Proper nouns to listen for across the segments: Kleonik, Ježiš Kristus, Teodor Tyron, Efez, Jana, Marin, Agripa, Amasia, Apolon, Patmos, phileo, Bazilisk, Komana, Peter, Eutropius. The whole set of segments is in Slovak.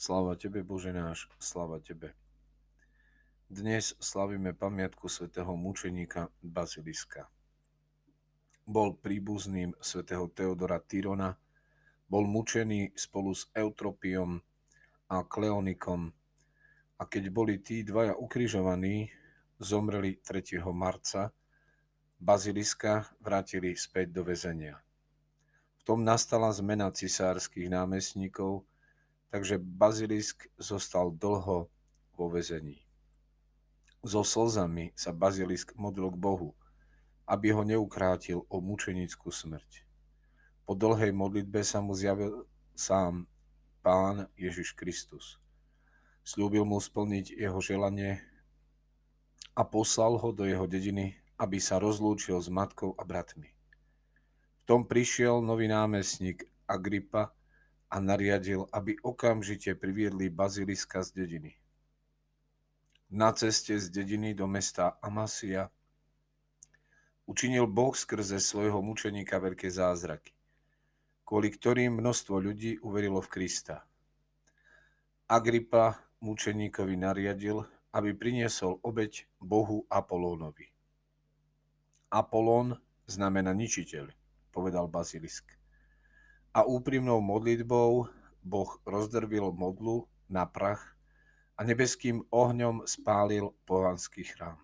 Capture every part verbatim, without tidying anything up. Sláva Tebe, Bože náš, sláva Tebe. Dnes slavíme pamiatku svätého mučeníka Baziliska. Bol príbuzným svätého Teodora Tyrona, bol mučený spolu s Eutropiom a Kleonikom, a keď boli tí dvaja ukrižovaní, zomreli tretieho marca, Baziliska vrátili späť do väzenia. V tom nastala zmena cisárskych námestníkov, takže Bazilisk zostal dlho vo väzení. So slzami sa Bazilisk modlil k Bohu, aby ho neukrátil o mučenickú smrť. Po dlhej modlitbe sa mu zjavil sám Pán Ježiš Kristus. Sľúbil mu splniť jeho želanie a poslal ho do jeho dediny, aby sa rozlúčil s matkou a bratmi. V tom prišiel nový námestník Agripa a nariadil, aby okamžite priviedli Baziliska z dediny. Na ceste z dediny do mesta Amasia učinil Boh skrze svojho mučeníka veľké zázraky, kvôli ktorým množstvo ľudí uverilo v Krista. Agripa mučeníkovi nariadil, aby priniesol obeť bohu Apolónovi. Apolón znamená ničiteľ, povedal Bazilisk. A úprimnou modlitbou Boh rozdrvil modlu na prach a nebeským ohňom spálil pohanský chrám.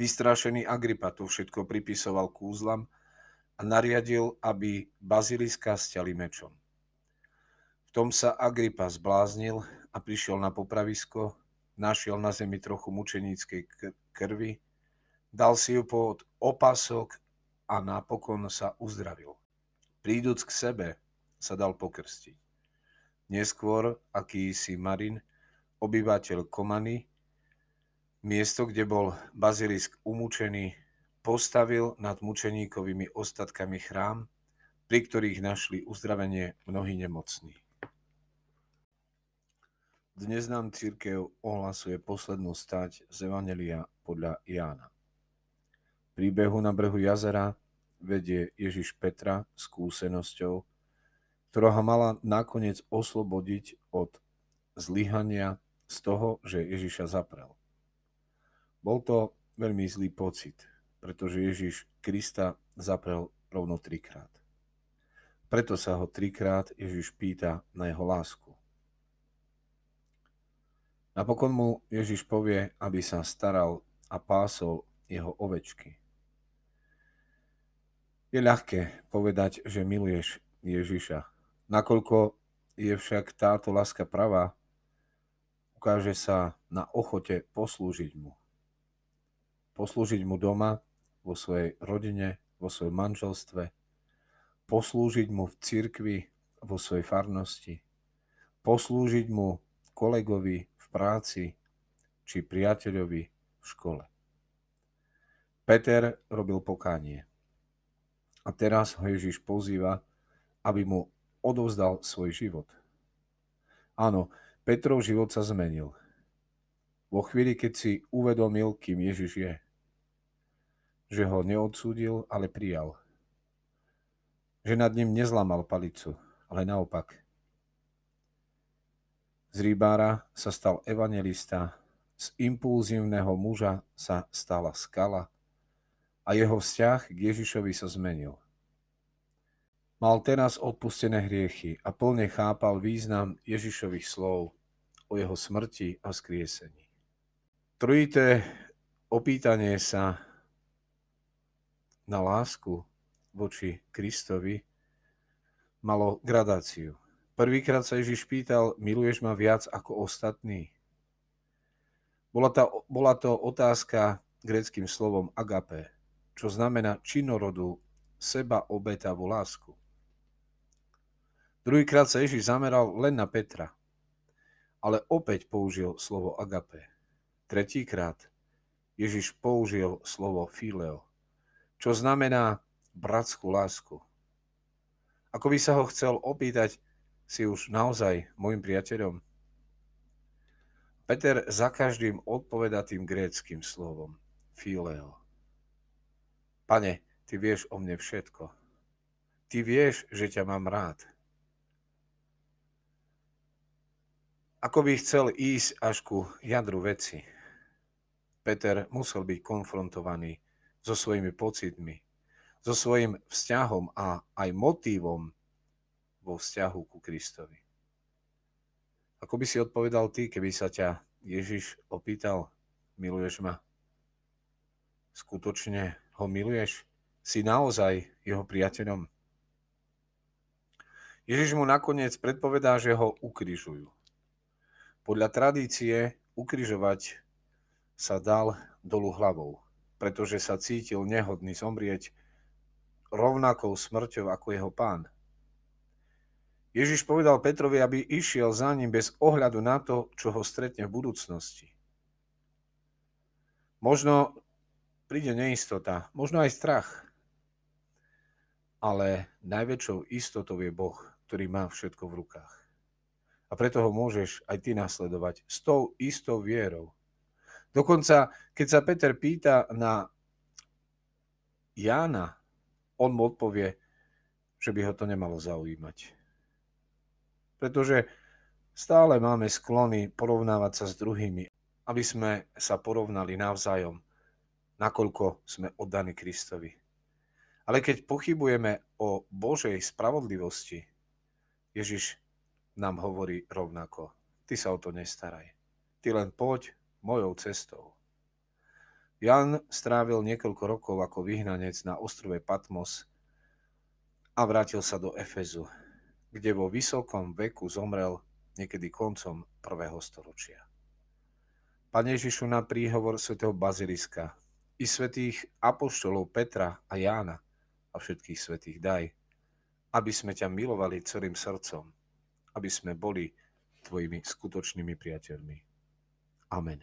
Vystrašený Agripa to všetko pripisoval kúzlam a nariadil, aby Baziliska stiali mečom. V tom sa Agripa zbláznil a prišiel na popravisko, našiel na zemi trochu mučeníckej krvi, dal si ju pod opasok a napokon sa uzdravil. Príduc k sebe, sa dal pokrstiť. Neskôr akýsi Marin, obyvateľ Komany, miesto, kde bol Bazilisk umúčený, postavil nad mučeníkovými ostatkami chrám, pri ktorých našli uzdravenie mnohí nemocní. Dnes nám cirkev ohlasuje poslednú stať z Evangelia podľa Jána. Pri behu na brehu jazera vedie Ježiš Petra skúsenosťou, ktorá ho mala nakoniec oslobodiť od zlyhania z toho, že Ježiša zaprel. Bol to veľmi zlý pocit, pretože Ježiš Krista zaprel rovno trikrát. Preto sa ho trikrát Ježiš pýta na jeho lásku. Napokon mu Ježiš povie, aby sa staral a pásol jeho ovečky. Je ľahké povedať, že miluješ Ježiša. Nakoľko je však táto láska pravá, ukáže sa na ochote poslúžiť mu. Poslúžiť mu doma, vo svojej rodine, vo svojom manželstve, poslúžiť mu v cirkvi, vo svojej farnosti, poslúžiť mu kolegovi v práci či priateľovi v škole. Peter robil pokánie a teraz ho Ježiš pozýva, aby mu odovzdal svoj život. Áno, Petrov život sa zmenil vo chvíli, keď si uvedomil, kým Ježiš je. Že ho neodsúdil, ale prijal. Že nad ním nezlamal palicu, ale naopak. Z rybára sa stal evanjelista, z impulzívneho muža sa stala skala a jeho vzťah k Ježišovi sa zmenil. Mal teraz odpustené hriechy a plne chápal význam Ježišových slov o jeho smrti a vzkriesení. Trojité opýtanie sa na lásku voči Kristovi malo gradáciu. Prvýkrát sa Ježiš pýtal, miluješ ma viac ako ostatní? Bola, tá, bola to otázka gréckym slovom agape, čo znamená činorodu, seba obetavú lásku. Druhýkrát sa Ježiš zameral len na Petra, ale opäť použil slovo agape. Tretíkrát Ježiš použil slovo phileo, čo znamená bratskú lásku. Ako by sa ho chcel opýtať, si už naozaj môjim priateľom? Peter za každým odpovedá tým gréckym slovom phileo. Pane, ty vieš o mne všetko. Ty vieš, že ťa mám rád. Ako by chcel ísť až ku jadru veci, Peter musel byť konfrontovaný so svojimi pocitmi, so svojím vzťahom a aj motívom vo vzťahu ku Kristovi. Ako by si odpovedal ty, keby sa ťa Ježiš opýtal, miluješ ma? Skutočne ho miluješ? Si naozaj jeho priateľom? Ježiš mu nakoniec predpovedá, že ho ukrižujú. Podľa tradície ukrižovať sa dal dolu hlavou, pretože sa cítil nehodný zomrieť rovnakou smrťou ako jeho pán. Ježiš povedal Petrovi, aby išiel za ním bez ohľadu na to, čo ho stretne v budúcnosti. Možno príde neistota, možno aj strach, ale najväčšou istotou je Boh, ktorý má všetko v rukách. A preto ho môžeš aj ty nasledovať s tou istou vierou. Dokonca, keď sa Peter pýta na Jana, on mu odpovie, že by ho to nemalo zaujímať. Pretože stále máme sklony porovnávať sa s druhými, aby sme sa porovnali navzájom, nakoľko sme oddaní Kristovi. Ale keď pochybujeme o Božej spravodlivosti, Ježiš nám hovorí rovnako. Ty sa o to nestaraj. Ty len poď mojou cestou. Jan strávil niekoľko rokov ako vyhnanec na ostrove Patmos a vrátil sa do Efezu, kde vo vysokom veku zomrel niekedy koncom prvého storočia. Pane Ježišu, na príhovor svätého Baziliska i svätých apoštolov Petra a Jána a všetkých svätých daj, aby sme ťa milovali celým srdcom, aby sme boli tvojimi skutočnými priateľmi. Amen.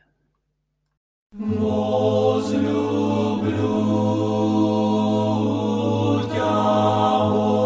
Возлюблю тебя.